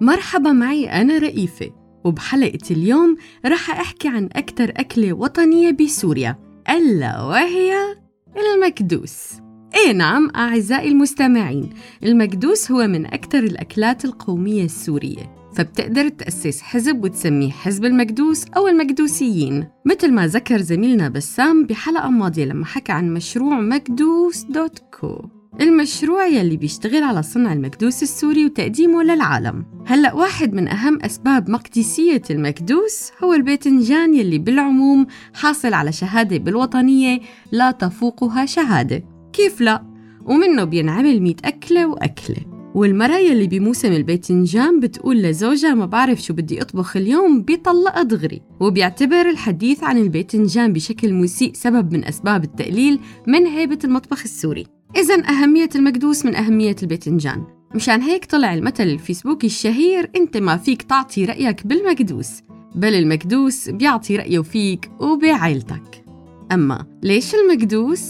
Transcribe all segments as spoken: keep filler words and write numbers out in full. مرحبا، معي أنا رئيفة، وبحلقة اليوم رح أحكي عن أكتر أكلة وطنية بسوريا، ألا وهي المكدوس. إيه نعم أعزائي المستمعين، المكدوس هو من أكتر الأكلات القومية السورية، فبتقدر تأسس حزب وتسميه حزب المكدوس أو المكدوسيين، مثل ما ذكر زميلنا بسام بحلقة ماضية لما حكى عن مشروع مكدوس دوت كو، المشروع يلي بيشتغل على صنع المكدوس السوري وتقديمه للعالم. هلأ واحد من أهم أسباب مقدسية المكدوس هو الباذنجان يلي بالعموم حاصل على شهادة بالوطنية لا تفوقها شهادة، كيف لا؟ ومنه بينعمل مية أكلة وأكلة، والمرأة يلي بموسم الباذنجان بتقول لزوجها ما بعرف شو بدي أطبخ اليوم بيطلقها دغري، وبيعتبر الحديث عن الباذنجان بشكل مسيء سبب من أسباب التقليل من هيبة المطبخ السوري. إذن أهمية المكدوس من أهمية الباذنجان، مشان هيك طلع المثل الفيسبوكي الشهير أنت ما فيك تعطي رأيك بالمكدوس، بل المكدوس بيعطي رأيه فيك وبعائلتك. أما ليش المكدوس؟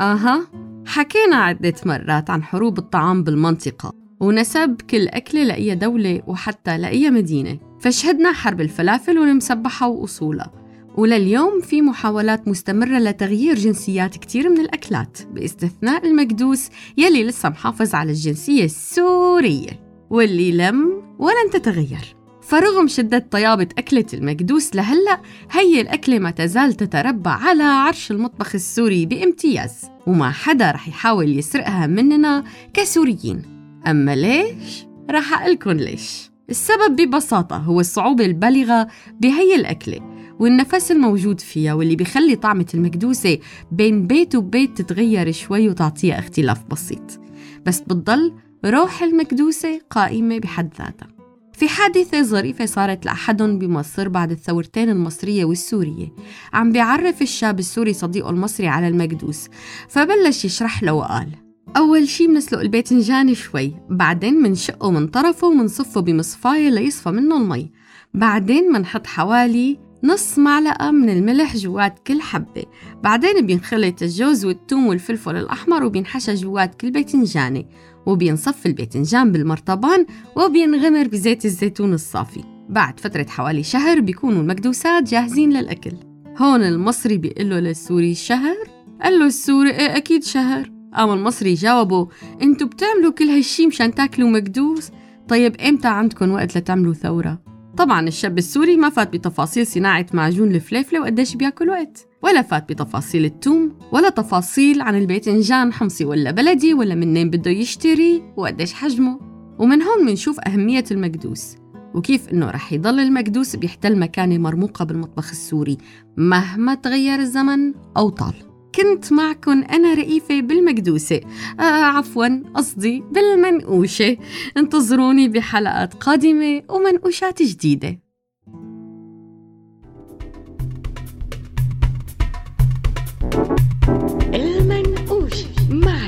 آها، حكينا عدة مرات عن حروب الطعام بالمنطقة ونسب كل أكلة لأي دولة وحتى لأي مدينة، فشهدنا حرب الفلافل والمسبحة وأصولها، ولليوم في محاولات مستمرة لتغيير جنسيات كتير من الأكلات باستثناء المكدوس يلي لسه محافظ على الجنسية السورية واللي لم ولن تتغير. فرغم شدة طيابة أكلة المكدوس لهلأ، هي الأكلة ما تزال تتربع على عرش المطبخ السوري بامتياز، وما حدا رح يحاول يسرقها مننا كسوريين. أما ليش؟ رح أقلكن ليش. السبب ببساطة هو الصعوبة البالغة بهي الأكلة والنفس الموجود فيها، واللي بيخلي طعمة المكدوسة بين بيت وبيت تتغير شوي وتعطيها اختلاف بسيط، بس بتضل روح المكدوسة قائمة بحد ذاتها. في حادثة ظريفة صارت لأحدهم بمصر بعد الثورتين المصرية والسورية، عم بيعرف الشاب السوري صديقه المصري على المكدوس، فبلش يشرح له وقال: أول شي بنسلق الباذنجان شوي، بعدين منشقه من طرفه ومنصفه بمصفاية ليصفى منه المي، بعدين منحط حوالي نص معلقة من الملح جوات كل حبة، بعدين بينخلط الجوز والثوم والفلفل الأحمر وبينحشى جوات كل باذنجانة، وبينصف الباذنجان بالمرطبان وبينغمر بزيت الزيتون الصافي. بعد فترة حوالي شهر بيكونوا المكدوسات جاهزين للأكل. هون المصري بيقله للسوري شهر؟ قال له السوري إيه أكيد شهر. قام المصري جاوبه: أنتوا بتعملوا كل هالشي مشان تاكلوا مكدوس؟ طيب إمتى عندكم وقت لتعملوا ثورة؟ طبعاً الشاب السوري ما فات بتفاصيل صناعة معجون الفليفلة وقديش بياكل وقت، ولا فات بتفاصيل التوم، ولا تفاصيل عن الباذنجان حمصي ولا بلدي ولا منين بده يشتري وقديش حجمه. ومن هون منشوف أهمية المكدوس، وكيف إنه رح يضل المكدوس بيحتل مكانة مرموقة بالمطبخ السوري مهما تغير الزمن أو طال. كنت معكن أنا رئيفة بالمكدوسة، آه عفواً قصدي بالمنقوشة. انتظروني بحلقات قادمة ومنقوشات جديدة. المنقوشة مع